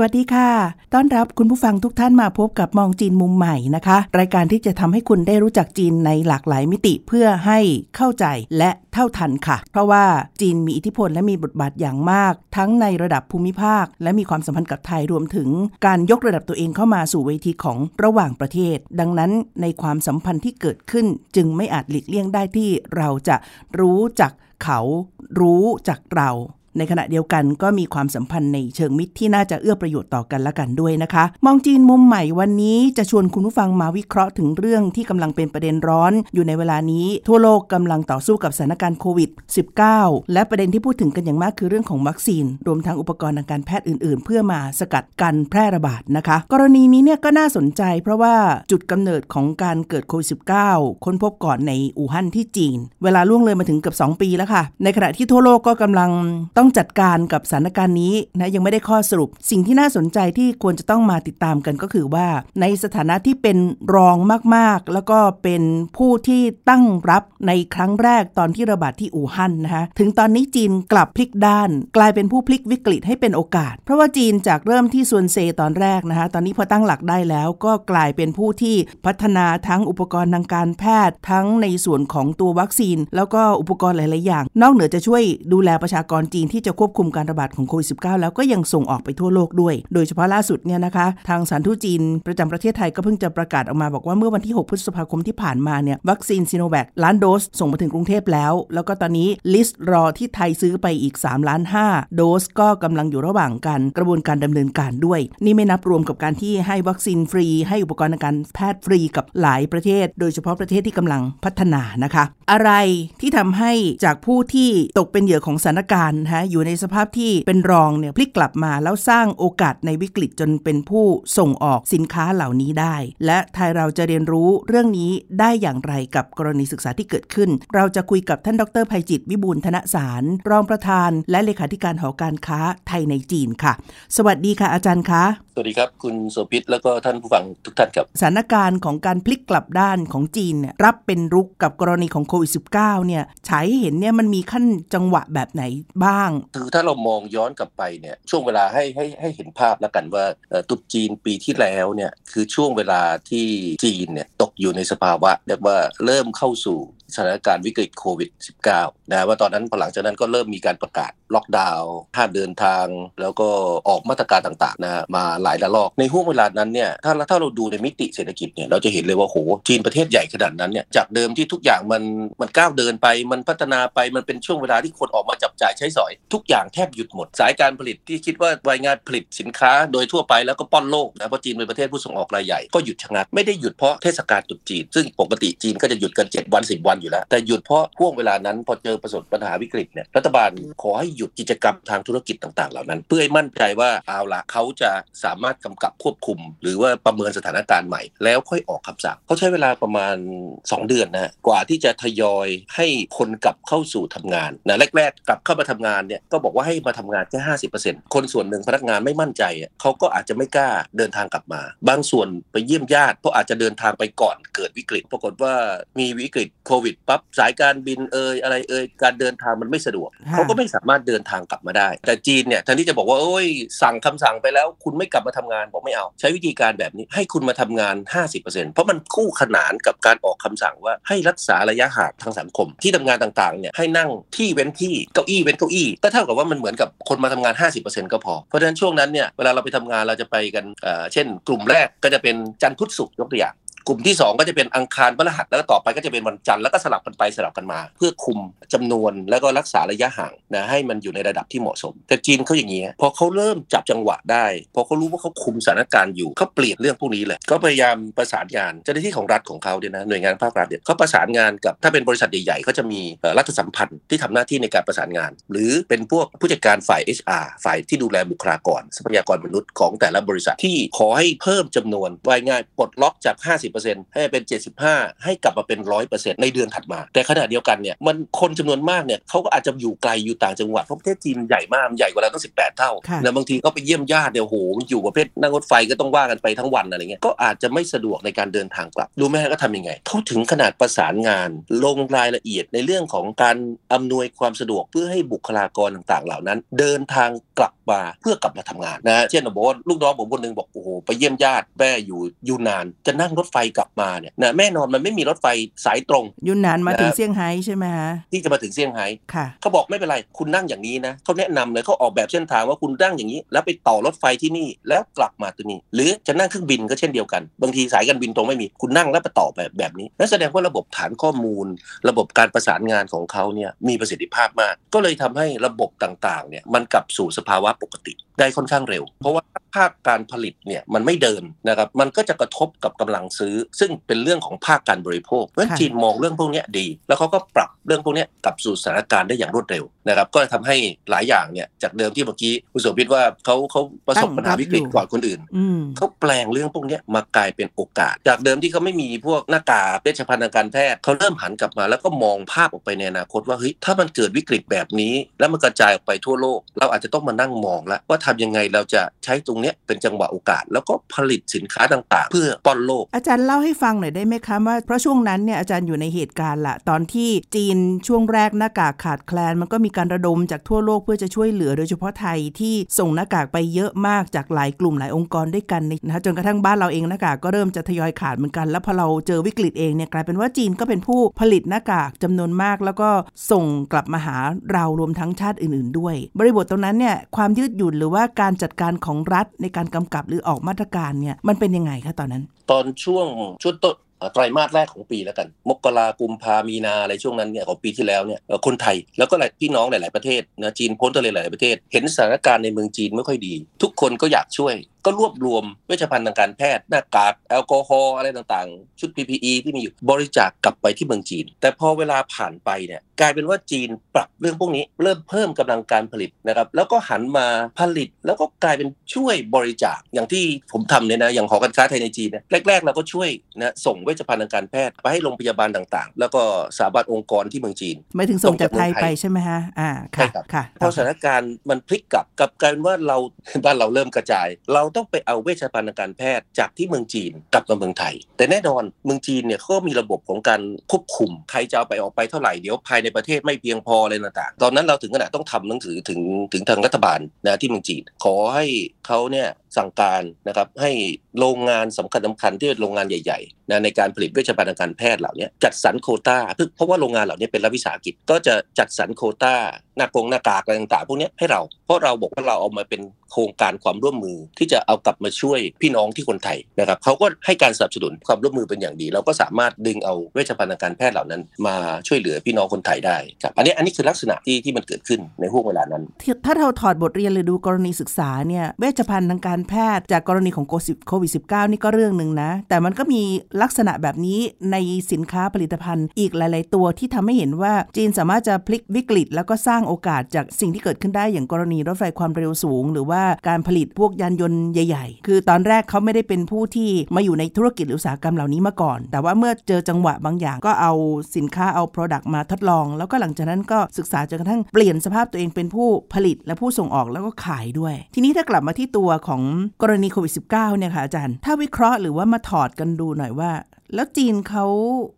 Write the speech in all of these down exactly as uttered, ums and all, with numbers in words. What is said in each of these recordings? สวัสดีค่ะต้อนรับคุณผู้ฟังทุกท่านมาพบกับมองจีนมุมใหม่นะคะรายการที่จะทำให้คุณได้รู้จักจีนในหลากหลายมิติเพื่อให้เข้าใจและเท่าทันค่ะเพราะว่าจีนมีอิทธิพลและมีบทบาทอย่างมากทั้งในระดับภูมิภาคและมีความสัมพันธ์กับไทยรวมถึงการยกระดับตัวเองเข้ามาสู่เวทีของระหว่างประเทศดังนั้นในความสัมพันธ์ที่เกิดขึ้นจึงไม่อาจหลีกเลี่ยงได้ที่เราจะรู้จักเขารู้จักเราในขณะเดียวกันก็มีความสัมพันธ์ในเชิงมิตรที่น่าจะเอื้อประโยชน์ต่อกันและกันด้วยนะคะมองจีนมุมใหม่วันนี้จะชวนคุณผู้ฟังมาวิเคราะห์ถึงเรื่องที่กำลังเป็นประเด็นร้อนอยู่ในเวลานี้ทั่วโลกกำลังต่อสู้กับสถานการณ์โควิด สิบเก้า และประเด็นที่พูดถึงกันอย่างมากคือเรื่องของวัคซีนรวมทั้งอุปกรณ์ทางการแพทย์อื่นๆเพื่อมาสกัดกันแพร่ระบาดนะคะกรณีนี้เนี่ยก็น่าสนใจเพราะว่าจุดกำเนิดของการเกิดโควิด สิบเก้า ค้นพบก่อนในอู่ฮั่นที่จีนเวลาล่วงเลยมาถึงเกือบสองปีแล้วค่ะในขณะที่ทั่วโลกก็กำลังต้องจัดการกับสถานการณ์นี้นะยังไม่ได้ข้อสรุปสิ่งที่น่าสนใจที่ควรจะต้องมาติดตามกันก็คือว่าในสถานะที่เป็นรองมากๆแล้วก็เป็นผู้ที่ตั้งรับในครั้งแรกตอนที่ระบาดที่อู่ฮั่นนะคะถึงตอนนี้จีนกลับพลิกด้านกลายเป็นผู้พลิกวิกฤตให้เป็นโอกาสเพราะว่าจีนจากเริ่มที่ซวนเซตอนแรกนะคะตอนนี้พอตั้งหลักได้แล้วก็กลายเป็นผู้ที่พัฒนาทั้งอุปกรณ์ทางการแพทย์ทั้งในส่วนของตัววัคซีนแล้วก็อุปกรณ์หลายๆอย่างนอกเหนือจะช่วยดูแลประชากรจีนที่จะควบคุมการระบาดของโควิด สิบเก้า แล้วก็ยังส่งออกไปทั่วโลกด้วยโดยเฉพาะล่าสุดเนี่ยนะคะทางสถานทูตจีนประจำประเทศไทยก็เพิ่งจะประกาศออกมาบอกว่าเมื่อวันที่หกพฤษภาคมที่ผ่านมาเนี่ยวัคซีนซิโนแวคล้านโดสส่งมาถึงกรุงเทพแล้วแล้วก็ตอนนี้ลิสต์รอที่ไทยซื้อไปอีกสามล้านห้าโดสก็กำลังอยู่ระหว่างการกระบวนการดำเนินการด้วยนี่ไม่นับรวมกับการที่ให้วัคซีนฟรีให้อุปกรณ์การแพทย์ฟรีกับหลายประเทศโดยเฉพาะประเทศที่กำลังพัฒนานะคะอะไรที่ทำให้จากผู้ที่ตกเป็นเหยื่อของสถานการณ์อยู่ในสภาพที่เป็นรองเนี่ยพลิกกลับมาแล้วสร้างโอกาสในวิกฤตจนเป็นผู้ส่งออกสินค้าเหล่านี้ได้และไทยเราจะเรียนรู้เรื่องนี้ได้อย่างไรกับกรณีศึกษาที่เกิดขึ้นเราจะคุยกับท่านดร.ไพจิตร วิบูลย์ธนสารรองประธานและเลขาธิการหอการค้าไทยในจีนค่ะสวัสดีค่ะอาจารย์คะสวัสดีครับคุณโสภิตและก็ท่านผู้ฟังทุกท่านครับสถานการณ์ของการพลิกกลับด้านของจีนเนี่ยรับเป็นรุกกับกรณีของโควิด สิบเก้า เนี่ยฉายให้เห็นเนี่ยมันมีขั้นจังหวะแบบไหนบ้างคือถ้าเรามองย้อนกลับไปเนี่ยช่วงเวลาให้ให้ให้เห็นภาพแล้วกันว่าตุดจีนปีที่แล้วเนี่ยคือช่วงเวลาที่จีนเนี่ยตกอยู่ในสภาวะเรียกว่าเริ่มเข้าสู่สถานการณ์วิกฤตโควิด สิบเก้า นะว่าตอนนั้นพอหลังจากนั้นก็เริ่มมีการประกาศล็อกดาวน์ห้ามเดินทางแล้วก็ออกมาตรการต่างๆนะมาหลายระลอกในห่วงเวลานั้นเนี่ยถ้าถ้าเราดูในมิติเศรษฐกิจเนี่ยเราจะเห็นเลยว่าโหจีนประเทศใหญ่ขนาดนั้นเนี่ยจากเดิมที่ทุกอย่างมันมันก้าวเดินไปมันพัฒนาไปมันเป็นช่วงเวลาที่คนออกมาจับจ่ายใช้สอยทุกอย่างแทบหยุดหมดสายการผลิตที่คิดว่าวัยงานผลิตสินค้าโดยทั่วไปแล้วก็ป้อนโลกนะเพราะจีนเป็นประเทศผู้ส่งออกรายใหญ่ก็หยุดชะงักไม่ได้หยุดเพราะเทศกาลตรุษจีนซึ่งปกติจีนก็จะหยุดกันเจ็ดวันสิบวันอยู่แล้วแต่หยุดเพราะช่วงเวลานั้นพอเจอประสบปัญหาวิกฤตเนี่ยรัฐบาลขอให้หยุดกิจกรรมทางธุรกิจต่างๆเหล่านั้นเพื่อให้มั่นใจว่าเอาละเขาจะสามารถกำกับควบคุมหรือว่าประเมินสถานการณ์ใหม่แล้วค่อยออกคำสั่งเขาใช้เวลาประมาณสองเดือนนะกว่าที่จะทยอยให้คนกลับเข้าสู่ทำงานนะแรกๆกลับเข้ามาทำงานเนี่ยก็บอกว่าให้มาทำงานแค่ ห้าสิบเปอร์เซ็นต์ คนส่วนหนึ่งพนักงานไม่มั่นใจเขาก็อาจจะไม่กล้าเดินทางกลับมาบางส่วนไปเยี่ยมญาติเพราะอาจจะเดินทางไปก่อนเกิดวิกฤตปรากฏว่ามีวิกฤตโควิดปั๊บสายการบินเอ่ยอะไรเอ่ยการเดินทางมันไม่สะดวกเขาก็ไม่สามารถเดินทางกลับมาได้แต่จีนเนี่ยแทนที่จะบอกว่าโอ้ยสั่งคำสั่งไปแล้วคุณไม่กลับมาทำงานบอกไม่เอาใช้วิธีการแบบนี้ให้คุณมาทำงาน ห้าสิบเปอร์เซ็นต์ เพราะมันคู่ขนานกับการออกคำสั่งว่าให้รักษาระยะห่างทางสังคมที่ทำงานต่างๆเนี่ยให้นั่งที่เว้นที่เก้าอี้เว้นเก้าอี้ก็เท่ากับว่ามันเหมือนกับคนมาทำงาน ห้าสิบเปอร์เซ็นต์ ก็พอเพราะฉะนั้นช่วงนั้นเนี่ยเวลาเราไปทำงานเราจะไปกันเช่นกลุ่มแรกก็จะเป็นจันทร์พุธศุกร์ยกตัวอย่าง กลุ่มที่สองก็จะเป็นอังคารพฤหัสแล้วก็ต่อไปก็จะเป็นวันจันทร์แล้วก็สลับกันไปสลับกันมาเพื่อคุมจำนวนแล้วก็รักษาระยะห่างนะให้มันอยู่ในระดับที่เหมาะสมแต่จีนเขาอย่างนี้พอเขาเริ่มจับจังหวะได้พอเขารู้ว่าเขาคุมสถานการณ์อยู่เขาเปลี่ยนเรื่องพวกนี้เลยเขาพยายามประสานงานเจ้าหน้าที่ของรัฐของเขาเนี่ยนะหน่วยงานภาครัฐเนี่ยเขาประสานงานกับถ้าเป็นบริษัทใหญ่ๆเขาจะมีรัฐสัมพันธ์ที่ทำหน้าที่ในการประสานงานหรือเป็นพวกผู้จัดการฝ่าย เอช อาร์ ฝ่ายที่ดูแลบุคลากรทรัพยากรมนุษย์ของแต่ละบริษัทที่ขอให้เพิ่มจำนวนไว้ง่ายปลดล็อกจาก ห้าสิบเปอร์เซ็นต์ ให้เป็น เจ็ดสิบห้า ให้กลับมาเป็น หนึ่งร้อยเปอร์เซ็นต์ ในเดือนถัดมาแต่ขณะเดียวกันเนี่ยมันคนจำนวนมากเนี่ยเขาก็อาจจะอยู่ไกลอยู่ต่างจังหวัดเพราะประเทศจีนใหญ่มากใหญ่กว่าเราตั้งสิบแปดเท่าแล้วบางทีก็ไปเยี่ยมญาติเดี๋ยวโหอยู่ประเภทนั่งรถไฟก็ต้องว่ากันไปทั้งวันอะไรเงี้ยก็อาจจะไม่สะดวกในการเดินทางกลับรู้ไหมฮะก็ทำยังไงเขาถึงขนาดประสานงานลงรายละเอียดในเรื่องของการอำนวยความสะดวกเพื่อให้บุคลากรต่างๆเหล่านั้นเดินทางกลับมาเพื่อกลับมาทำงานนะเช่นบอกว่าลูกน้องผมคนนึงบอกโอ้โหไปเยี่ยมญาติแม่อยู่ยูนานจะนั่งรถไฟกลับมาเนี่ยนะแน่นอนมันไม่มีรถไฟสายตรงยูนานมาถึงเซี่ยงไฮ้ใช่ไหมฮะที่จะมาถึงเซี่ยงไฮ้ค่ะเขาบอกไม่เป็นไรคุณนั่งอย่างนี้นะเขาแนะนำเลยเขาออกแบบเส้นทางว่าคุณนั่งอย่างนี้แล้วไปต่อรถไฟที่นี่แล้วกลับมาตรงนี้หรือจะนั่งเครื่องบินก็เช่นเดียวกันบางทีสายการบินตรงไม่มีคุณนั่งแล้วไปต่อแบบแบบนี้นั่นแสดงว่าระบบฐานข้อมูลระบบการประสานงานของเขาเนี่ยมีประสิทธิภาพมากก็เลยทำให้ระบบต่างๆเนี่ยมันกลับสู่สภาวะปกติได้ค่อนข้างเร็วเพราะว่าภาคการผลิตเนี่ยมันไม่เดินนะครับมันก็จะกระทบกับกำลังซื้อซึ่งเป็นเรื่องของภาคการบริโภคเพราะฉะนั้นจีนมองเรื่องพวกนี้ดีแล้วเขาก็ปรับเรื่องพวกนี้กลับสู่สถานการณ์ได้อย่างรวดเร็วนะครับก็ทำให้หลายอย่างเนี่ยจากเดิมที่เมื่อกี้คุณโสภิตว่าเขาเขาประสบปัญหาวิกฤตก่อนคนอื่นเขาแปลงเรื่องพวกนี้มากลายเป็นโอกาสจากเดิมที่เขาไม่มีพวกหน้ากากเวชภัณฑ์ทางการแพทย์เขาเริ่มหันกลับมาแล้วก็มองภาพออกไปในอนาคตว่าเฮ้ยถ้ามันเกิดวิกฤตแบบนี้แล้วมันกระจายออกไปทั่วโลกเราอาจจะต้องมานั่งมองแล้วว่าทำยังไงเราจะใช้ตรงนี้เป็นจังหวะโอกาสแล้วก็ผลิตสินค้าต่างๆเพื่อป้อนโลกอาจารย์เล่าให้ฟังหน่อยได้ไหมคะว่าเพราะช่วงนั้นเนี่ยอาจารย์อยู่ในเหตุการณ์ละตอนที่จีนช่วงแรกหน้ากากขาดแคลนมันก็มีการระดมจากทั่วโลกเพื่อจะช่วยเหลือโดยเฉพาะไทยที่ส่งหน้ากากไปเยอะมากจากหลายกลุ่มหลายองค์กรด้วยกันนะคะจนกระทั่งบ้านเราเองหน้ากากก็เริ่มจะทยอยขาดเหมือนกันแล้วพอเราเจอวิกฤตเองเนี่ยกลายเป็นว่าจีนก็เป็นผู้ผลิตหน้ากากจำนวนมากแล้วก็ส่งกลับมาหาเรารวมทั้งชาติอื่นๆด้วยบริบทตรงนั้นเนี่ยความยืดหยุ่นหรือว่าการจัดการของรัฐในการกำกับหรือออกมาตรการเนี่ยมันเป็นยังไงคะตอนนั้นตอนช่วงช่วงต้นไตรมาสแรกของปีแล้วกันมกรากุมภามีนาอะไรช่วงนั้นเนี่ยของปีที่แล้วเนี่ยคนไทยแล้วก็พี่น้องหลายๆประเทศนะจีนพ้นทะเลหลายๆประเทศเห็นสถานการณ์ในเมืองจีนไม่ค่อยดีทุกคนก็อยากช่วยก็รวบรวมเวชภัณฑ์ทางการแพทย์หน้ากากแอลกอฮอล์อะไรต่างๆชุด พี พี อี ที่มีอยู่บริจาคกลับไปที่เมืองจีนแต่พอเวลาผ่านไปเนี่ยกลายเป็นว่าจีนปรับเรื่องพวกนี้เริ่มเพิ่มกำลังการผลิตนะครับแล้วก็หันมาผลิตแล้วก็กลายเป็นช่วยบริจาคอย่างที่ผมทำเนี่ยนะอย่างหอการค้าไทยในจีนเนี่ยแรกๆเราก็ช่วยนะส่งเวชภัณฑ์ทางการแพทย์ไปให้โรงพยาบาลต่างๆแล้วก็สถาบันองค์กรที่เมืองจีนไม่ถึงส่งจากไทยไปใช่ไหมฮะอ่าค่ะค่ะพอสถานการณ์มันพลิกกลับกลับกลายเป็นว่าเราบ้านเราเริ่มกระจายเราต้องไปเอาเวชภัณฑ์ทางการแพทย์จากที่เมืองจีนกลับมาเมืองไทยแต่แน่นอนเมืองจีนเนี่ยเขาก็มีระบบของการควบคุมใครจะเอาไปออกไปเท่าไหร่เดี๋ยวภายในประเทศไม่เพียงพออะไรต่างๆตอนนั้นเราถึงขนาดต้องทำหนังสือถึงถึงทางรัฐบาลนะที่เมืองจีนขอให้เขาเนี่ยสั่งการนะครับให้โรงงานสำคัญสำคัญที่เป็นโรงงานใหญ่ๆนะในการผลิตเวชภัณฑ์ทางการแพทย์เหล่านี้จัดสรรโควต้าเพราะว่าโรงงานเหล่านี้เป็นรัฐวิสาหกิจก็จะจัดสรรโควต้าหน้ากงหน้ากากอะไรต่างๆพวกนี้ให้เราเพราะเราบอกว่าเราเอามาเป็นโครงการความร่วมมือที่จะเอากลับมาช่วยพี่น้องที่คนไทยนะครับเขาก็ให้การสนับสนุนความร่วมมือเป็นอย่างดีเราก็สามารถดึงเอาเวชภัณฑ์ทางการแพทย์เหล่านั้นมาช่วยเหลือพี่น้องคนไทยได้ครับอันนี้อันนี้คือลักษณะที่ที่มันเกิดขึ้นในห่วงเวลานั้นถ้าเราถอดบทเรียนหรือดูกรณีศึกษาเนี่ยเวชภัณฑ์ทางการแพทย์จากกรณีของโควิด สิบเก้า นี่ก็เรื่องนึงนะแต่มันก็มีลักษณะแบบนี้ในสินค้าผลิตภัณฑ์อีกหลายๆตัวที่ทำให้เห็นว่าจีนสามารถจะพลิกวิกฤตแล้วก็สร้างโอกาสจากสิ่งที่เกิดขึ้นได้อย่างกรณีรถไฟความเร็วสูงหรือว่าการผลิตพวกยานยนต์ใหญ่ๆคือตอนแรกเขาไม่ได้เป็นผู้ที่มาอยู่ในธุรกิจหรืออุตสาหกรรมเหล่านี้มาก่อนแต่ว่าเมื่อเจอจังหวะบางอย่างก็เอาสินค้าเอา product มาทดลองแล้วก็หลังจากนั้นก็ศึกษาจนกระทั่งเปลี่ยนสภาพตัวเองเป็นผู้ผลิตและผู้ส่งออกแล้วก็ขายด้วยทีนี้ถ้ากลับมาที่ตัวของกรณีโควิด สิบเก้า เนี่ยค่ะอาจารย์ถ้าวิเคราะห์หรือว่ามาถอดกันดูหน่อยว่าแล้วจีนเขา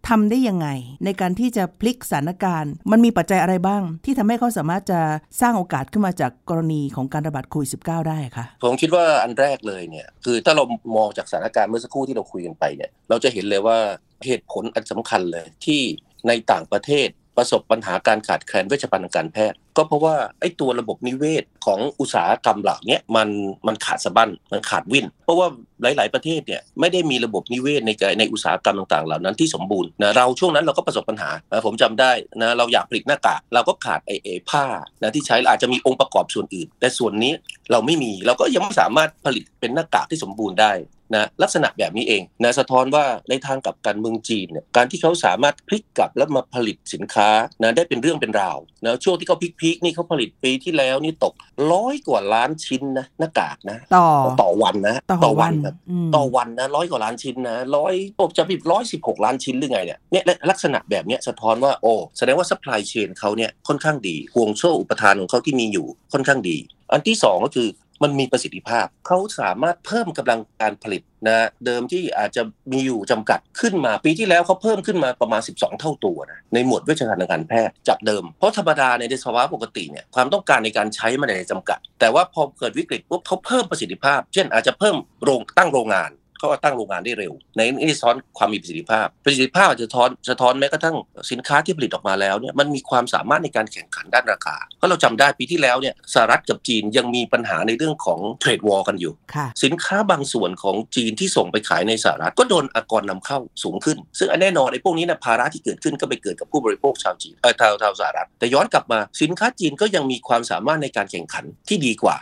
ทำได้ยังไงในการที่จะพลิกสถานการณ์มันมีปัจจัยอะไรบ้างที่ทำให้เขาสามารถจะสร้างโอกาสขึ้นมาจากกรณีของการระบาดโควิด สิบเก้า ได้คะผมคิดว่าอันแรกเลยเนี่ยคือถ้าเรามองจากสถานการณ์เมื่อสักครู่ที่เราคุยกันไปเนี่ยเราจะเห็นเลยว่าเหตุผลอันสำคัญเลยที่ในต่างประเทศ ประสบปัญหาการขาดแคลนเวชภัณฑ์ทางการแพทย์ก็เพราะว่าไอ้ตัวระบบนิเวศของอุตสาหกรรมเหล่านี้มันมันขาดสะบั้นมันขาดวินเพราะว่าหลายๆประเทศเนี่ยไม่ได้มีระบบนิเวศในในอุตสาหกรรมต่างๆเหล่านั้นที่สมบูรณ์นะเราช่วงนั้นเราก็ประสบปัญหาผมจำได้นะเราอยากผลิตหน้ากากเราก็ขาดไอ้ไอ้ผ้านะที่ใช้อาจจะมีองค์ประกอบส่วนอื่นแต่ส่วนนี้เราไม่มีเราก็ยังไม่สามารถผลิตเป็นหน้ากากที่สมบูรณ์ได้นะลักษณะแบบนี้เองนะสะท้อนว่าในทางกับการเมืองจีนเนี่ยการที่เขาสามารถพลิกกลับแล้วมาผลิตสินค้านะได้เป็นเรื่องเป็นราวนะช่วงที่เขาพลิกๆนี่เขาผลิตปีที่แล้วนี่ตกร้อยกว่าล้านชิ้นนะหน้ากากนะต่อต่อวันนะต่อวันครับต่อวันนะร้อยกว่าล้านชิ้นนะร้อยผมจะผิดร้อยสิบหกล้านชิ้นหรือไงเนี่ยเนี่ยลักษณะแบบนี้สะท้อนว่าโอ้แสดงว่าซัพพลายเชนเขาเนี่ยค่อนข้างดีห่วงโซ่อุปทานของเขาที่มีอยู่ค่อนข้างดีอันที่สองก็คือมันมีประสิทธิภาพเขาสามารถเพิ่มกำลังการผลิตนะเดิมที่อาจจะมีอยู่จำกัดขึ้นมาปีที่แล้วเขาเพิ่มขึ้นมาประมาณสิบสองเท่าตัวนะในหมวดเวชภัณฑ์ทางการแพทย์จากเดิมเพราะธรรมดาในสภาวะปกติเนี่ยความต้องการในการใช้มันในจำกัดแต่ว่าพอเกิดวิกฤตปุ๊บเขาเพิ่มประสิทธิภาพเช่นอาจจะเพิ่มโรงตั้งโรงงานเขาก็ตั้งโรงงานได้เร็วในนี้ซ้อนความมีประสิทธิภาพประสิทธิภาพจะสะท้อนสะท้อนแม้กระทั่งสินค้าที่ผลิตออกมาแล้วเนี่ยมันมีความสามารถในการแข่งขันด้านราคาก็เราจำได้ปีที่แล้วเนี่ยสหรัฐกับจีนยังมีปัญหาในเรื่องของเทรดวอร์กันอยู่สินค้าบางส่วนของจีนที่ส่งไปขายในสหรัฐก็โดนอากรนำเข้าสูงขึ้นซึ่งแน่นอนไอ้พวกนี้นะภาระที่เกิดขึ้นก็ไปเกิดกับผู้บริโภคชาวจีนเออชาวชาวสหรัฐแต่ย้อนกลับมาสินค้าจีนก็ยังมีความสามารถในการแข่งขันที่ดีกว่า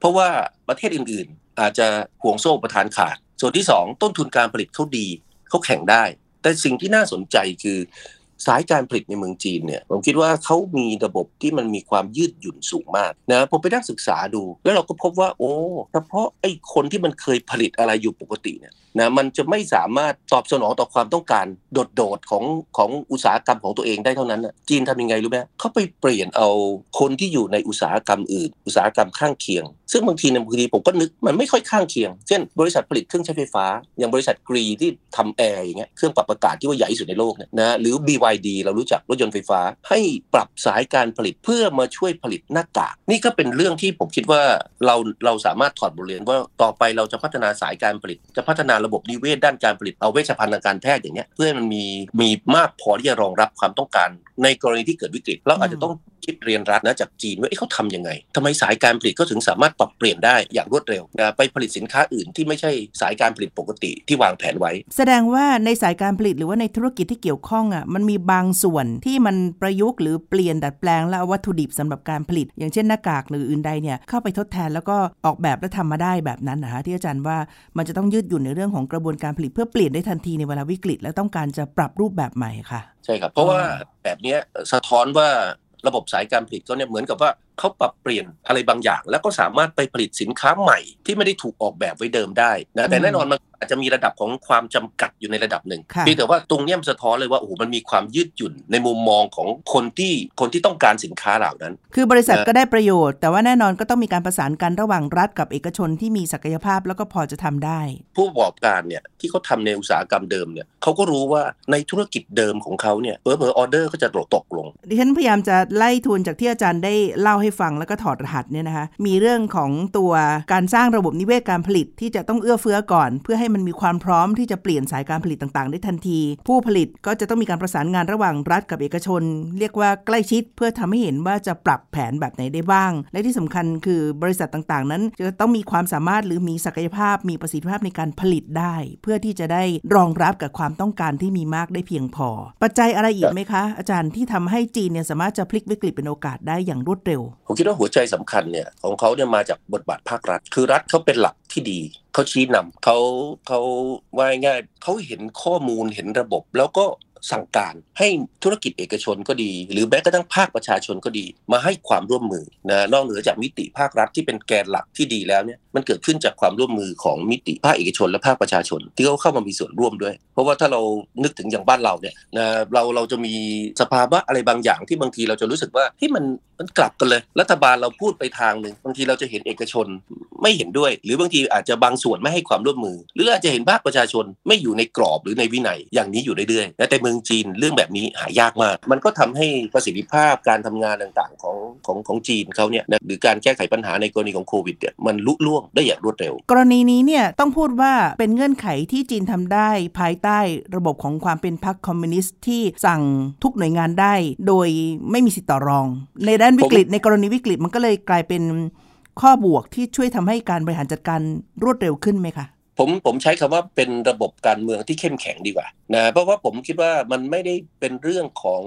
เพราะว่าประเทศอื่นๆอาจจะห่วงโซ่อุปทานขาดส่วนที่สองต้นทุนการผลิตเขาดีเขาแข่งได้แต่สิ่งที่น่าสนใจคือสายการผลิตในเมืองจีนเนี่ยผมคิดว่าเขามีระบบที่มันมีความยืดหยุ่นสูงมากนะผมไปนั่งศึกษาดูแล้วเราก็พบว่าโอ้เฉพาะไอ้คนที่มันเคยผลิตอะไรอยู่ปกติเนี่ยนะมันจะไม่สามารถตอบสนองต่อความต้องการโดดๆของของอุตสาหกรรมของตัวเองได้เท่านั้นนะจีนทำยังไงรู้ไหมเขาไปเปลี่ยนเอาคนที่อยู่ในอุตสาหกรรมอื่นอุตสาหกรรมข้างเคียงซึ่งบางทีในบางทีผมก็นึกมันไม่ค่อยข้างเคียงเช่นบริษัทผลิตเครื่องใช้ไฟฟ้าอย่างบริษัทกรีที่ทำแอร์อย่างเงี้ยเครื่องปรับอากาศที่ว่าใหญ่ที่สุดในโลกเนี่ยนะหรือ บี วาย ดี เรารู้จักรถยนต์ไฟฟ้าให้ปรับสายการผลิตเพื่อมาช่วยผลิตหน้ากากนี่ก็เป็นเรื่องที่ผมคิดว่าเราเราสามารถถอดบทเรียนว่าต่อไปเราจะพัฒนาสายการผลิตจะพัฒนาระบบนิเวศด้านการผลิตเอาเวชภัณฑ์ทางการแพทย์อย่างเงี้ยเพื่อมันมีมีมากพอที่จะรองรับความต้องการในกรณีที่เกิดวิกฤตเราอาจจะต้องคิดเรียนรัดนะจากจีนว่าเขาทำยังไงทำไมสายการผลิตก็ถึงสามารถปรับเปลี่ยนได้อย่างรวดเร็วนะไปผลิตสินค้าอื่นที่ไม่ใช่สายการผลิตปกติที่วางแผนไว้แสดงว่าในสายการผลิตหรือว่าในธุรกิจที่เกี่ยวข้องอ่ะมันมีบางส่วนที่มันประยุกต์หรือเปลี่ยนดัดแปลงแล้ววัตถุดิบสำหรับการผลิตอย่างเช่นหน้ากากหรืออื่นใดเนี่ยเข้าไปทดแทนแล้วก็ออกแบบและทำมาได้แบบนั้นนะคะที่อาจารย์ว่ามันจะต้องยืดหยุ่นในเรื่องของกระบวนการผลิตเพื่อเปลี่ยนได้ทันทีในเวลาวิกฤตและต้องการจะปรับรูปแบบใหม่ค่ะใช่ครับเพราะว่าแบบนี้สะท้อนว่าระบบสายการผลิตเขาเนี่ยเหมือนกับว่าเขาปรับเปลี่ยนอะไรบางอย่างแล้วก็สามารถไปผลิตสินค้าใหม่ที่ไม่ได้ถูกออกแบบไว้เดิมได้นะแต่แน่นอนมันอาจจะมีระดับของความจำกัดอยู่ในระดับหนึ่งเพียงแต่ว่าตรงนี้มันสะท้อนเลยว่าโอ้โหมันมีความยืดหยุ่นในมุมมองของคนที่คนที่ต้องการสินค้าเหล่านั้นคือบริษัทก็ได้ประโยชน์แต่ว่าแน่นอนก็ต้องมีการประสานกันระหว่างรัฐกับเอกชนที่มีศักยภาพแล้วก็พอจะทำได้ผู้ประกอบการเนี่ยที่เขาทำในอุตสาหกรรมเดิมเนี่ยเขาก็รู้ว่าในธุรกิจเดิมของเขาเนี่ยเผลอๆออเดอร์ก็จะตกลงดิฉันพยายามจะไล่ทวนจากที่อาจารย์ได้เล่าให้ฟังแล้วก็ถอดรหัสเนี่ยนะคะมีเรื่องของตัวการสร้างระบบนิเวศการผลิตที่จะต้องเอื้อเฟื้อก่อนเพื่อให้มันมีความพร้อมที่จะเปลี่ยนสายการผลิตต่างๆได้ทันทีผู้ผลิตก็จะต้องมีการประสานงานระหว่างรัฐกับเอกชนเรียกว่าใกล้ชิดเพื่อทำให้เห็นว่าจะปรับแผนแบบไหนได้บ้างและที่สำคัญคือบริษัทต่างๆนั้นจะต้องมีความสามารถหรือมีศักยภาพมีประสิทธิภาพในการผลิตได้เพื่อที่จะได้รองรับกับความต้องการที่มีมากได้เพียงพอปัจจัยอะไรอีกไหมคะอาจารย์ที่ทำให้จีนเนี่ยสามารถจะพลิกวิกฤตเป็นโอกาสได้อย่างรวดเร็วผมคิดว่าหัวใจสำคัญเนี่ยของเขาเนี่ยมาจากบทบาทภาครัฐคือรัฐเขาเป็นหลักที่ดีเขาชี้นำเขาเขาว่าง่ายเขาเห็นข้อมูลเห็นระบบแล้วก็สั่งการให้ธุรกิจเอกชนก็ดีหรือแม้กระทั่งภาคประชาชนก็ดีมาให้ความร่วมมือนะนอกเหนือจากมิติภาครัฐที่เป็นแกนหลักที่ดีแล้วเนี่ยมันเกิดขึ้นจากความร่วมมือของมิติภาคเอกชนและภาคประชาชนที่เขาเข้ามามีส่วนร่วมด้วยเพราะว่าถ้าเรานึกถึงอย่างบ้านเราเนี่ยนะเราเราจะมีสภาวะอะไรบางอย่างที่บางทีเราจะรู้สึกว่าที่มันมันกลับกันเลยรัฐบาลเราพูดไปทางนึงบางทีเราจะเห็นเอกชนไม่เห็นด้วยหรือบางทีอาจจะบางส่วนไม่ให้ความร่วมมือหรืออาจจะเห็นภาคประชาชนไม่อยู่ในกรอบหรือในวินัยอย่างนี้อยู่เรื่อยๆแต่เมืองจีนเรื่องแบบนี้หายากมากมันก็ทำให้ประสิทธิภาพการทำงานต่างๆของของของจีนเขาเนี่ยหรือการแก้ไขปัญหาในกรณีของโควิดเนี่ยมันลุล่วง ได้อย่างรวดเร็วกรณีนี้เนี่ยต้องพูดว่าเป็นเงื่อนไขที่จีนทำได้ภายใต้ระบบของความเป็นพรรคคอมมิวนิสต์ที่สั่งทุกหน่วยงานได้โดยไม่มีสิทธิต่อรองในด้านวิกฤตในกรณีวิกฤตมันก็เลยกลายเป็นข้อบวกที่ช่วยทำให้การบริหารจัดการรวดเร็วขึ้นไหมคะผมผมใช้คำว่าเป็นระบบการเมืองที่เข้มแข็งดีกว่านะเพราะว่าผมคิดว่ามันไม่ได้เป็นเรื่องของ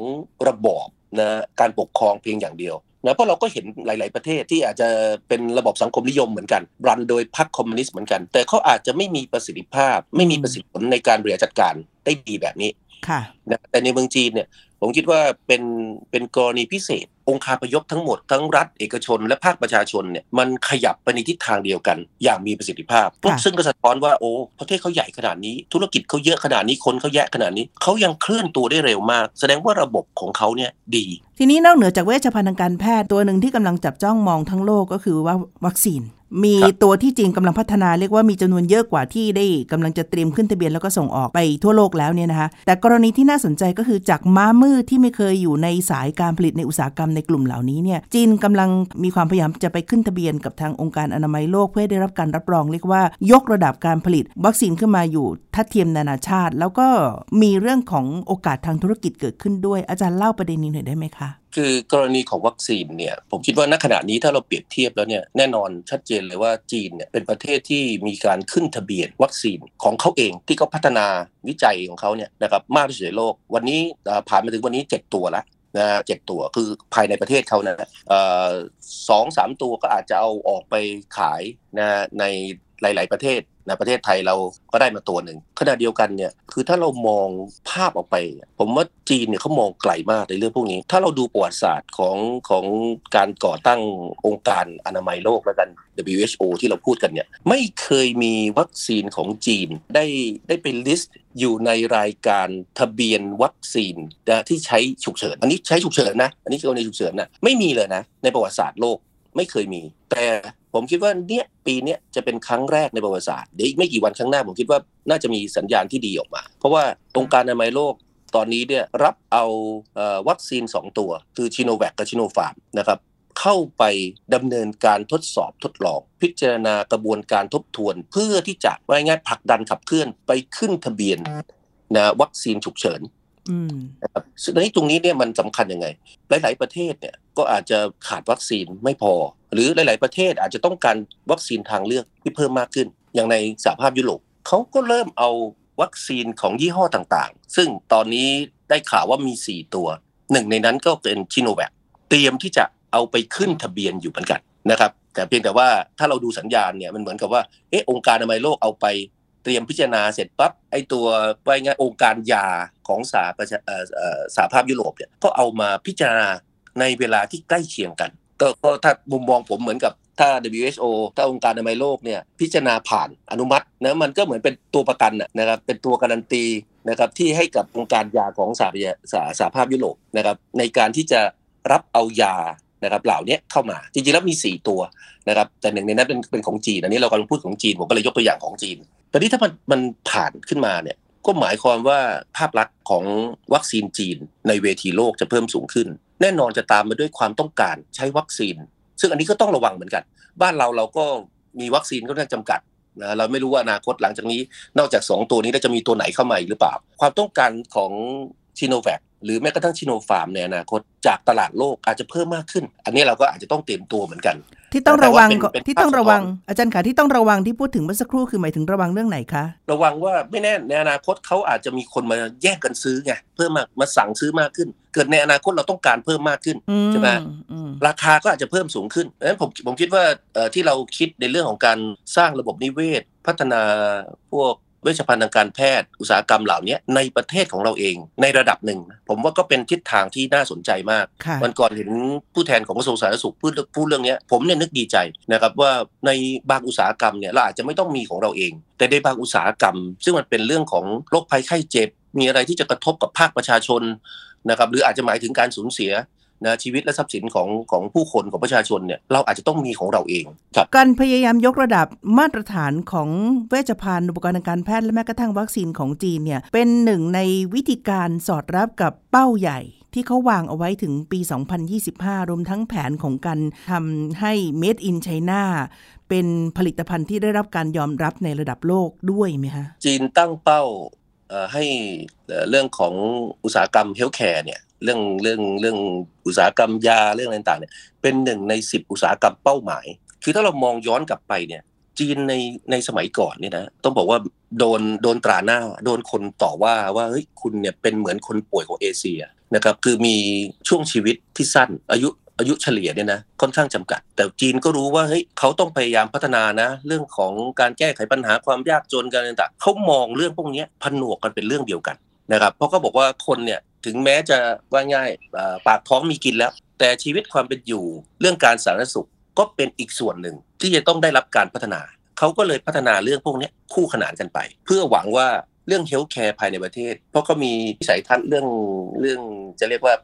ระบอบนะการปกครองเพียงอย่างเดียวนะเพราะเราก็เห็นหลายๆประเทศที่อาจจะเป็นระบบสังคมนิยมเหมือนกันรันโดยพรรคคอมมิวนิสต์เหมือนกันแต่เขาอาจจะไม่มีประสิทธิภาพไม่มีประสิทธิผลในการบริหารจัดการได้ดีแบบนี้ค่ะนะแต่ในเมืองจีนเนี่ยผมคิดว่าเป็นเป็นกรณีพิเศษองค์คาพยพทั้งหมดทั้งรัฐเอกชนและภาคประชาชนเนี่ยมันขยับไปในทิศทางเดียวกันอย่างมีประสิทธิภาพซึ่งก็สะท้อนว่าโอ้ประเทศเขาใหญ่ขนาดนี้ธุรกิจเขาเยอะขนาดนี้คนเขาแยะขนาดนี้เขายังเคลื่อนตัวได้เร็วมากแสดงว่าระบบของเขาเนี่ยดีทีนี้นอกเหนือจากเวชภัณฑ์ทางการแพทย์ตัวหนึ่งที่กำลังจับจ้องมองทั้งโลกก็คือว่าวัคซีนมีตัวที่จีนกำลังพัฒนาเรียกว่ามีจำนวนเยอะกว่าที่ได้กำลังจะเตรียมขึ้นทะเบียนแล้วก็ส่งออกไปทั่วโลกแล้วเนี่ยนะคะแต่กรณีที่น่าสนใจก็คือจากม้ามืดที่ไม่เคยอยู่ในสายการผลิตในอุตสาหกรรมในกลุ่มเหล่านี้เนี่ยจีนกำลังมีความพยายามจะไปขึ้นทะเบียนกับทางองค์การอนามัยโลกเพื่อได้รับการรับรองเรียกว่ายกระดับการผลิตวัคซีนขึ้นมาอยู่ทัดเทียมนานาชาติแล้วก็มีเรื่องของโอกาสทางธุรกิจเกิดขึ้นด้วยอาจารย์เล่าประเด็นนี้หน่อยได้ไหมคะคือกรณีของวัคซีนเนี่ยผมคิดว่าณขณะนี้ถ้าเราเปรียบเทียบแล้วเนี่ยแน่นอนชัดเจนเลยว่าจีนเนี่ยเป็นประเทศที่มีการขึ้นทะเบียนวัคซีนของเขาเองที่เขาพัฒนาวิจัยของเขาเนี่ยนะครับมากที่สุดในโลกวันนี้ผ่านมาถึงวันนี้เจ็ดตัวแล้วนะเจ็ดตัวคือภายในประเทศเขานะสองสามตัวก็อาจจะเอาออกไปขายนะในหลายๆประเทศนะประเทศไทยเราก็ได้มาตัวหนึ่งขณะเดียวกันเนี่ยคือถ้าเรามองภาพออกไปผมว่าจีนเนี่ยเขามองไกลมากในเรื่องพวกนี้ถ้าเราดูประวัติศาสตร์ของของการก่อตั้งองค์การอนามัยโลกแล้วกัน ดับเบิลยู เอช โอ ที่เราพูดกันเนี่ยไม่เคยมีวัคซีนของจีนได้ได้เป็นลิสต์อยู่ในรายการทะเบียนวัคซีนนะที่ใช้ฉุกเฉินอันนี้ใช้ฉุกเฉินนะอันนี้คือในฉุกเฉินนะไม่มีเลยนะในประวัติศาสตร์โลกไม่เคยมีแต่ผมคิดว่าเนี่ยปีนี้จะเป็นครั้งแรกในประวัติศาสตร์เดี๋ยวอีกไม่กี่วันข้างหน้าผมคิดว่าน่าจะมีสัญญาณที่ดีออกมาเพราะว่าองค์การอนามัยโลกตอนนี้เนี่ยรับเอาเอ่อวัคซีนสองตัวคือชิโนแวคกับชิโนฟาร์มนะครับเข้าไปดำเนินการทดสอบทดลองพิจารณากระบวนการทบทวนเพื่อที่จะว่าง่ายๆผลักดันขับเคลื่อนไปขึ้นทะเบียนนะวัคซีนฉุกเฉินอืมนะครับในตรงนี้เนี่ยมันสำคัญยังไงหลายๆประเทศเนี่ยก็อาจจะขาดวัคซีนไม่พอหรือหลายๆประเทศอาจจะต้องการวัคซีนทางเลือกที่เพิ่มมากขึ้นอย่างในสหภาพยุโรปเขาก็เริ่มเอาวัคซีนของยี่ห้อต่างๆซึ่งตอนนี้ได้ข่าวว่ามีสี่ตัวหนึ่งในนั้นก็เป็นชิโนแวคเตรียมที่จะเอาไปขึ้นทะเบียนอยู่เหมือนกันนะครับแต่เพียงแต่ว่าถ้าเราดูสัญญาณเนี่ยมันเหมือนกับว่าเออองค์การอนามัยโลกเอาไปเตรียมพิจารณาเสร็จปั๊บไอ้ตัวว่ายงองค์การยาของสหประชาเอ่อเอ่อสหภาพยุโรปเนี่ยก็เอามาพิจารณาในเวลาที่ใกล้เคียงกันก็ถ้ามุมมองผมเหมือนกับถ้า ดับเบิลยู เอช โอ ถ้าองค์การอนามัยโลกเนี่ยพิจารณาผ่านอนุมัตินะมันก็เหมือนเป็นตัวประกันนะครับเป็นตัวการันตีนะครับที่ให้กับองค์การยาของสหภาพยุโรปนะครับในการที่จะรับเอายานะครับเหล่านี้เข้ามาจริงๆแล้วมีสี่ตัวนะครับแต่หนึ่งในนั้นเป็นเป็นของจีนอันนี้เรากำลังพูดของจีนผมก็เลยยกตัวอย่างของจีนตอนนี้ถ้ามันมันผ่านขึ้นมาเนี่ยก็หมายความว่าภาพลักษณ์ของวัคซีนจีนในเวทีโลกจะเพิ่มสูงขึ้นแน่นอนจะตามมาด้วยความต้องการใช้วัคซีนซึ่งอันนี้ก็ต้องระวังเหมือนกันบ้านเราเราก็มีวัคซีนก็น่าจำกัดนะเราไม่รู้ว่าอนาคตหลังจากนี้นอกจากสองตัวนี้แล้วจะมีตัวไหนเข้ามาอีกหรือเปล่าความต้องการของชิโนแวคหรือแม้กระทั่งชิโนฟาร์มในอนาคตจากตลาดโลกอาจจะเพิ่มมากขึ้นอันนี้เราก็อาจจะต้องเตรียมตัวเหมือนกันที่ต้องระวังที่ต้องระวังอาจารย์คะที่ต้องระวังที่พูดถึงเมื่อสักครู่คือหมายถึงระวังเรื่องไหนคะระวังว่าไม่แน่ในอนาคตเขาอาจจะมีคนมาแย่งกันซื้อไงเพิ่มมามาสั่งซื้อมากขึ้นเกิดในอนาคตเราต้องการเพิ่มมากขึ้นใช่ไหมราคาก็อาจจะเพิ่มสูงขึ้นดังนั้นผมผมคิดว่าที่เราคิดในเรื่องของการสร้างระบบนิเวศพัฒนาพวกเวชภัณฑ์ทางการแพทย์อุตสาหกรรมเหล่านี้ในประเทศของเราเองในระดับหนึ่งผมว่าก็เป็นทิศทางที่น่าสนใจมากวันก่อนเห็นผู้แทนของกระทรวงสาธารณสุขพูดพูดเรื่องนี้ผมเนี่ยนึกดีใจนะครับว่าในบางอุตสาหกรรมเนี่ยเราอาจจะไม่ต้องมีของเราเองแต่ในบางอุตสาหกรรมซึ่งมันเป็นเรื่องของโรคภัยไข้เจ็บมีอะไรที่จะกระทบกับภาคประชาชนนะครับหรืออาจจะหมายถึงการสูญเสียนะชีวิตและทรัพย์สินของของผู้คนของประชาชนเนี่ยเราอาจจะต้องมีของเราเองครับการพยายามยกระดับมาตรฐานของเวชภัณฑ์อุปกรณ์ทางการแพทย์และแม้กระทั่งวัคซีนของจีนเนี่ยเป็นหนึ่งในวิธีการสอดรับกับเป้าใหญ่ ที่เขาวางเอาไว้ถึงปีสองพันยี่สิบห้ารวมทั้งแผนของการทำให้ Made in China เป็นผลิตภัณฑ์ที่ได้รับการยอมรับในระดับโลกด้วยไหมคะจีนตั้งเป้าให้เรื่องของอุตสาหกรรมเฮลท์แคร์เนี่ยเรื่องเรื่องเรื่องอุตสาหกรรมยาเรื่องอะไรต่างเนี่ยเป็นหนึ่งในสิบอุตสาหกรรมเป้าหมายคือถ้าเรามองย้อนกลับไปเนี่ยจีนในในสมัยก่อนเนี่ยนะต้องบอกว่าโดนโดนตราหน้าโดนคนต่อว่าว่าเฮ้ยคุณเนี่ยเป็นเหมือนคนป่วยของเอเชียนะครับคือมีช่วงชีวิตที่สั้นอายุอายุเฉลี่ยเนี่ยนะค่อนข้างจำกัดแต่จีนก็รู้ว่าเฮ้ยเขาต้องพยายามพัฒนานะเรื่องของการแก้ไขปัญหาความยากจนกันต่างๆเขามองเรื่องพวกนี้ผนวกกันเป็นเรื่องเดียวกันนะครับเพราะเขาบอกว่าคนเนี่ยถึงแม้จะว่าง่ายปากท้องมีกินแล้วแต่ชีวิตความเป็นอยู่เรื่องการสาธารณสุขก็เป็นอีกส่วนหนึ่งที่จะต้องได้รับการพัฒนาเขาก็เลยพัฒนาเรื่องพวกนี้คู่ขนานกันไปเพื่อหวังว่าเรื่องเฮลท์แคร์ภายในประเทศเพราะเขามีวิสัยทัศน์เรื่องเรื่องจะเรียกว่า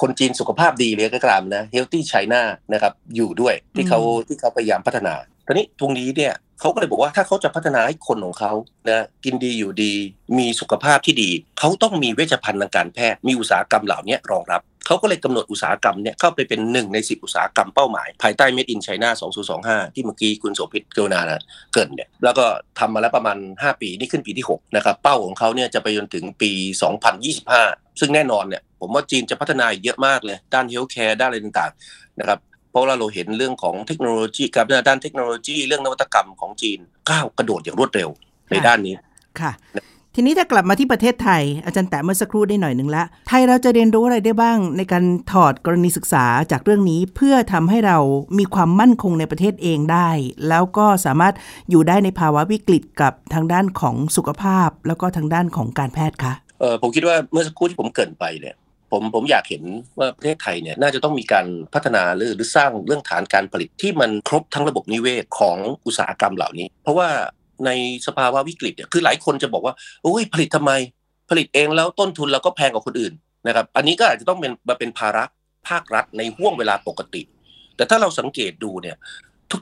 คนจีนสุขภาพดีเลยก็ตามนะ Healthy China นะครับอยู่ด้วยที่เขาที่เขาพยายามพัฒนาตอนนี้ตรงนี้เนี่ยเขาก็เลยบอกว่าถ้าเขาจะพัฒนาให้คนของเขานะกินดีอยู่ดีมีสุขภาพที่ดีเขาต้องมีเวชภัณฑ์ทางการแพทย์มีอุตสาหกรรมเหล่านี้รองรับเขาก็เลยกำหนดอุตสาหกรรมเนี่ยเข้าไปเป็นหนึ่งในสิบอุตสาหกรรมเป้าหมายภายใต้ Made in China สองพันยี่สิบห้าที่เมื่อกี้คุณโสภิตเกลนานะเกินเนี่ยแล้วก็ทำมาแล้วประมาณห้าปีนี่ขึ้นปีที่หกนะครับเป้าของเขาเนี่ยจะไปจนถึงปีสองพันยี่สิบห้าซึ่งแน่นอนเนี่ยผมว่าจีนจะพัฒนาเยอะมากเลยด้านเฮลท์แคร์ด้านอะไรต่างๆนะครับเพราะเราเห็นเรื่องของเทคโนโลยีกับด้านเทคโนโลยีเรื่องนวัตกรรมของจีนก้าวกระโดดอย่างรวดเร็วในด้านนี้ค่ะทีนี้ถ้ากลับมาที่ประเทศไทยอาจารย์แตะเมื่อสักครู่ได้หน่อยนึงละไทยเราจะเรียนรู้อะไรได้บ้างในการถอดกรณีศึกษาจากเรื่องนี้เพื่อทำให้เรามีความมั่นคงในประเทศเองได้แล้วก็สามารถอยู่ได้ในภาวะวิกฤตกับทางด้านของสุขภาพแล้วก็ทางด้านของการแพทย์คะเออผมคิดว่าเมื่อสักครู่ที่ผมเกริ่นไปเนี่ยผมผมอยากเห็นว่าประเทศไทยเนี่ยน่าจะต้องมีการพัฒนาหรือหรือสร้างเรื่องฐานการผลิตที่มันครบทั้งระบบนิเวศของอุตสาหกรรมเหล่านี้เพราะว่าในสภาวะวิกฤตเนี่ยคือหลายคนจะบอกว่าโอ้ยผลิตทำไมผลิตเองแล้วต้นทุนเราก็แพงกว่าคนอื่นนะครับอันนี้ก็อาจจะต้องเป็นมาเป็นภาระภาครัฐในห่วงเวลาปกติแต่ถ้าเราสังเกตดูเนี่ย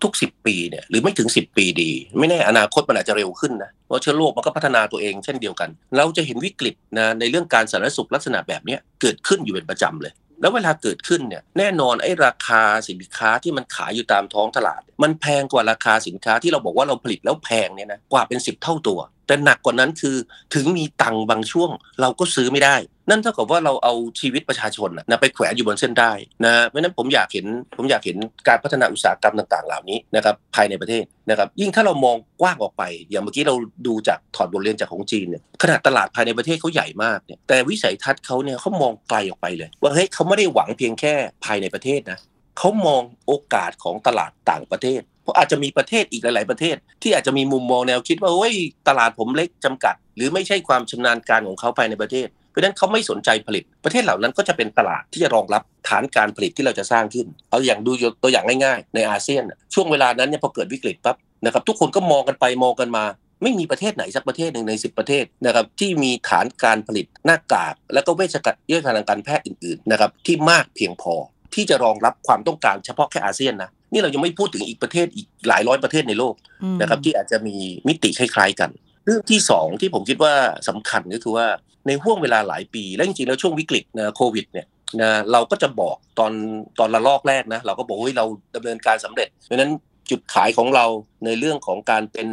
ทุกๆสิบปีเนี่ยหรือไม่ถึงสิบปีดีไม่แน่อนาคตมันอาจจะเร็วขึ้นนะเพราะเชื้อโรคมันก็พัฒนาตัวเองเช่นเดียวกันเราจะเห็นวิกฤตนะในเรื่องการสาธารณสุขลักษณะแบบนี้เกิดขึ้นอยู่เป็นประจำเลยแล้วเวลาเกิดขึ้นเนี่ยแน่นอนไอ้ราคาสินค้าที่มันขายอยู่ตามท้องตลาดมันแพงกว่าราคาสินค้าที่เราบอกว่าเราผลิตแล้วแพงเนี่ยนะกว่าเป็นสิบเท่าตัวแต่หนักกว่านั้นคือถึงมีตังบางช่วงเราก็ซื้อไม่ได้นั่นเท่ากับว่าเราเอาชีวิตประชาชนนะไปแขวนอยู่บนเส้นได้นะเพราะนั้นผมอยากเห็นผมอยากเห็นการพัฒนาอุตสาหกรรมต่างๆเหล่านี้นะครับภายในประเทศนะครับยิ่งถ้าเรามองกว้างออกไปอย่างเมื่อกี้เราดูจากถอดบทเรียนจากของจีนเนี่ยขนาดตลาดภายในประเทศเขาใหญ่มากเนี่ยแต่วิสัยทัศน์เขาเนี่ยเขามองไกลออกไปเลยว่าเฮ้ยเขาไม่ได้หวังเพียงแค่ภายในประเทศนะเขามองโอกาสของตลาดต่างประเทศเพราะอาจจะมีประเทศอีกหลายๆประเทศที่อาจจะมีมุมมองแนวคิดว่าเฮ้ยตลาดผมเล็กจำกัดหรือไม่ใช่ความชำนาญการของเขาภายในประเทศเพราะฉะนั้นเขาไม่สนใจผลิตประเทศเหล่านั้นก็จะเป็นตลาดที่จะรองรับฐานการผลิตที่เราจะสร้างขึ้นเอาอย่างดูตัวอย่างง่ายๆในอาเซียนช่วงเวลานั้นเนี่ยพอเกิดวิกฤตปั๊บนะครับทุกคนก็มองกันไปมองกันมาไม่มีประเทศไหนสักประเทศหนึ่งในสิบประเทศนะครับที่มีฐานการผลิตหน้ากากแล้วก็เวชภัณฑ์เยอะทางการแพทย์อื่นๆนะครับที่มากเพียงพอที่จะรองรับความต้องการเฉพาะแค่อาเซียนนะนี่เรายังไม่พูดถึงอีกประเทศอีกหลายร้อยประเทศในโลกนะครับที่อาจจะมีมิติคล้ายๆกันเรื่องที่สองที่ผมคิดว่าสำคัญก็คือว่าในห่วงเวลาหลายปีและจริงๆแล้วช่วงวิกฤตนะโควิดเนี่ยนะเราก็จะบอกตอนตอนระลอกแรกนะเราก็บอกว่าเราดำเนินการสำเร็จเพราะนั้นจุดขายของเราในเรื่องของการเป็น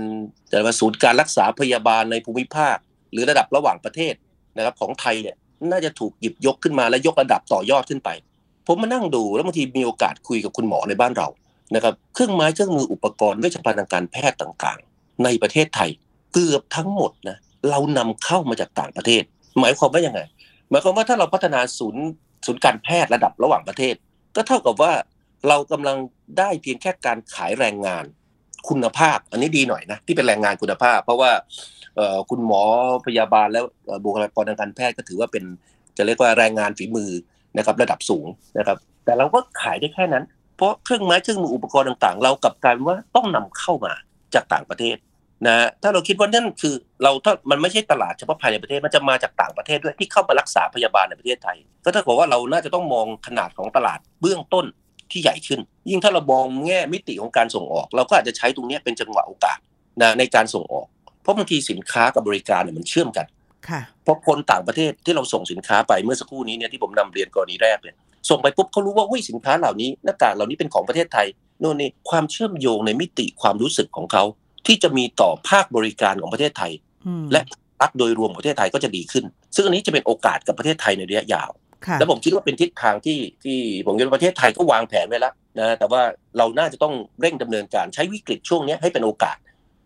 แต่ว่าศูนย์การรักษาพยาบาลในภูมิภาคหรือระดับระหว่างประเทศนะครับของไทยเนี่ยน่าจะถูกหยิบยกขึ้นมาและยกระดับต่อยอดขึ้นไปผมมานั่งดูแล้วบางทีมีโอกาสคุยกับคุณหมอในบ้านเรานะครับเครื่องไม้เครื่องมืออุปกรณ์เวชภัณฑ์ทางการแพทย์ต่างๆในประเทศไทยเกือบทั้งหมดนะเรานำเข้ามาจากต่างประเทศหมายความว่ายังไงหมายความว่าถ้าเราพัฒนาศูนย์ศูนย์การแพทย์ระดับระหว่างประเทศก็เท่ากับว่าเรากำลังได้เพียงแค่การขายแรงงานคุณภาพอันนี้ดีหน่อยนะที่เป็นแรงงานคุณภาพเพราะว่าคุณหมอพยาบาลและบุคลากรทางการแพทย์ก็ถือว่าเป็นจะเรียกว่าแรงงานฝีมือนะครับระดับสูงนะครับแต่เราก็ขายได้แค่นั้นเพราะเครื่องไม้เครื่องมืออุปกรณ์ต่างๆเรากลับกลายว่าต้องนำเข้ามาจากต่างประเทศนะถ้าเราคิดว่านั่นคือเราถ้ามันไม่ใช่ตลาดเฉพาะภายในประเทศมันจะมาจากต่างประเทศด้วยที่เข้ามารักษาพยาบาลในประเทศไทยก็ถ้าบอกว่าเราน่าจะต้องมองขนาดของตลาดเบื้องต้นที่ใหญ่ขึ้นยิ่งถ้าเรามองแง่มิติของการส่งออกเราก็อาจจะใช้ตรงนี้เป็นจังหวะโอกาสนะในการส่งออกเพราะบางทีสินค้ากับบริการเนี่ยมันเชื่อมกัน เพราะคนต่างประเทศที่เราส่งสินค้าไปเมื่อสักครู่นี้เนี่ยที่ผมนำเรียนกรณีแรกเนี่ยส่งไปปุ๊บเขารู้ว่าอุ้ยสินค้าเหล่านี้หน้ากากเหล่านี้เป็นของประเทศไทยโน่นนี่ความเชื่อมโยงในมิติความรู้สึกของเขาที่จะมีต่อภาคบริการของประเทศไทยและรักโดยรวมของประเทศไทยก็จะดีขึ้นซึ่งอันนี้จะเป็นโอกาสกับประเทศไทยในระยะยาวแล้วผมคิดว่าเป็นทิศทางที่ที่ผมคิดว่าประเทศไทยก็วางแผนไว้แล้วนะแต่ว่าเราน่าจะต้องเร่งดำเนินการใช้วิกฤตช่วงนี้ให้เป็นโอกาส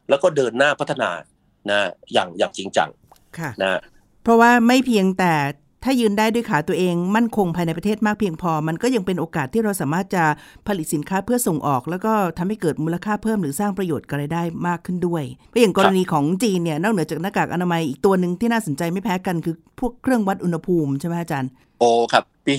แล้วก็เดินหน้าพัฒนานะอย่างอย่างจริงจังนะเพราะว่าไม่เพียงแต่ถ้ายืนได้ด้วยขาตัวเองมั่นคงภายในประเทศมากเพียงพอมันก็ยังเป็นโอกาสที่เราสามารถจะผลิตสินค้าเพื่อส่งออกแล้วก็ทำให้เกิดมูลค่าเพิ่มหรือสร้างประโยชน์กันได้มากขึ้นด้วยอย่างกรณีของจีนเนี่ยนอกเหนือจากหน้ากากอนามัยอีกตัวนึงที่น่าสนใจไม่แพ้กันคือพวกเครื่องวัดอุณหภูมิใช่ไหมอาจารย์โอ้ครับปี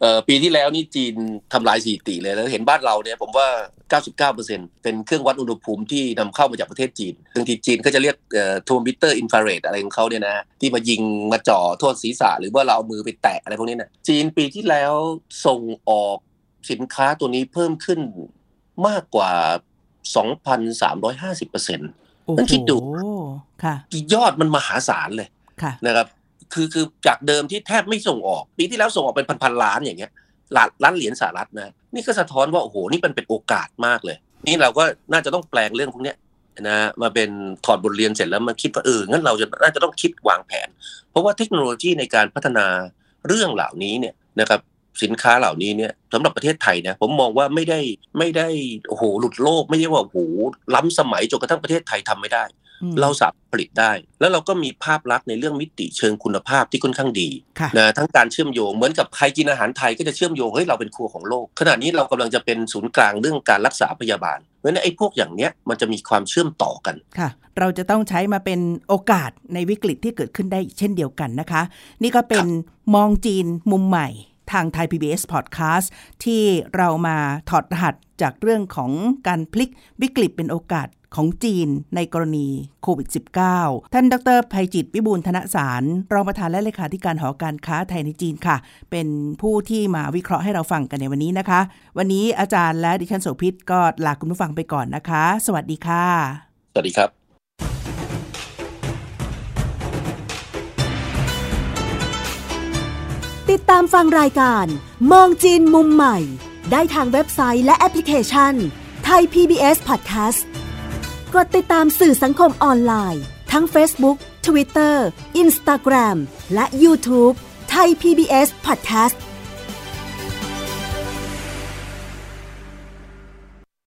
เอ่อปีที่แล้วนี่จีนทำลายสถิติเลยแล้วเห็นบ้านเราเนี่ยผมว่า เก้าสิบเก้าเปอร์เซ็นต์ เป็นเครื่องวัดอุณหภูมิที่นำเข้ามาจากประเทศจีนบางทีจีนก็จะเรียกเอ่อโทมิเตอร์อินฟราเรดอะไรของเขาเนี่ยนะที่มายิงมาจ่อทั่วศีรษะหรือว่าเราเอามือไปแตะอะไรพวกนี้นะจีนปีที่แล้วส่งออกสินค้าตัวนี้เพิ่มขึ้นมากกว่า สองพันสามร้อยห้าสิบเปอร์เซ็นต์ นั่นคิดดูค่ะยอดมันมหาศาลเลยนะครับคือคือจากเดิมที่แทบไม่ส่งออกปีที่แล้วส่งออกเป็นพันๆล้านอย่างเงี้ยล้านล้านเหรียญสหรัฐนะนี่ก็สะท้อนว่าโอ้โหนี่มันเป็นโอกาสมากเลยนี่เราก็น่าจะต้องแปลงเรื่องพวกเนี้ยนะมาเป็นถอดบทเรียนเสร็จแล้วมาคิดว่าเอองั้นเราจะน่าจะต้องคิดวางแผนเพราะว่าเทคโนโลยีในการพัฒนาเรื่องเหล่านี้เนี่ยนะครับสินค้าเหล่านี้เนี่ยสำหรับประเทศไทยนะผมมองว่าไม่ได้ไม่ได้โอ้โหหลุดโลกไม่ได้ว่าโอ้โหล้ำสมัยจนกระทั่งประเทศไทยทำไม่ได้เราสามารถผลิตได้แล้วเราก็มีภาพลักษณ์ในเรื่องมิติเชิงคุณภาพที่ค่อนข้างดีนะทั้งการเชื่อมโยงเหมือนกับใครกินอาหารไทยก็จะเชื่อมโยงเฮ้ยเราเป็นครัวของโลกขณะนี้เรากำลังจะเป็นศูนย์กลางเรื่องการรักษาพยาบาลเพราะฉะนั้นไอ้พวกอย่างเนี้ยมันจะมีความเชื่อมต่อกันค่ะเราจะต้องใช้มาเป็นโอกาสในวิกฤตที่เกิดขึ้นได้เช่นเดียวกันนะคะนี่ก็เป็นมองจีนมุมใหม่ทางไทย พี บี เอส Podcast ที่เรามาถอดรหัสจากเรื่องของการพลิกวิกฤตเป็นโอกาสของจีนในกรณีโควิด สิบเก้า ท่านดร.ไพจิตร วิบูลย์ธนสารรองประธานและเลขาธิการหอการค้าไทยในจีนค่ะเป็นผู้ที่มาวิเคราะห์ให้เราฟังกันในวันนี้นะคะวันนี้อาจารย์และดิฉันโสภิตก็ลาคุณผู้ฟังไปก่อนนะคะสวัสดีค่ะสวัสดีครับติดตามฟังรายการมองจีนมุมใหม่ได้ทางเว็บไซต์และแอปพลิเคชันไทย พี บี เอส Podcastกดติดตามสื่อสังคมออนไลน์ทั้ง Facebook, Twitter, Instagram และ YouTube ไทย พี บี เอส Podcast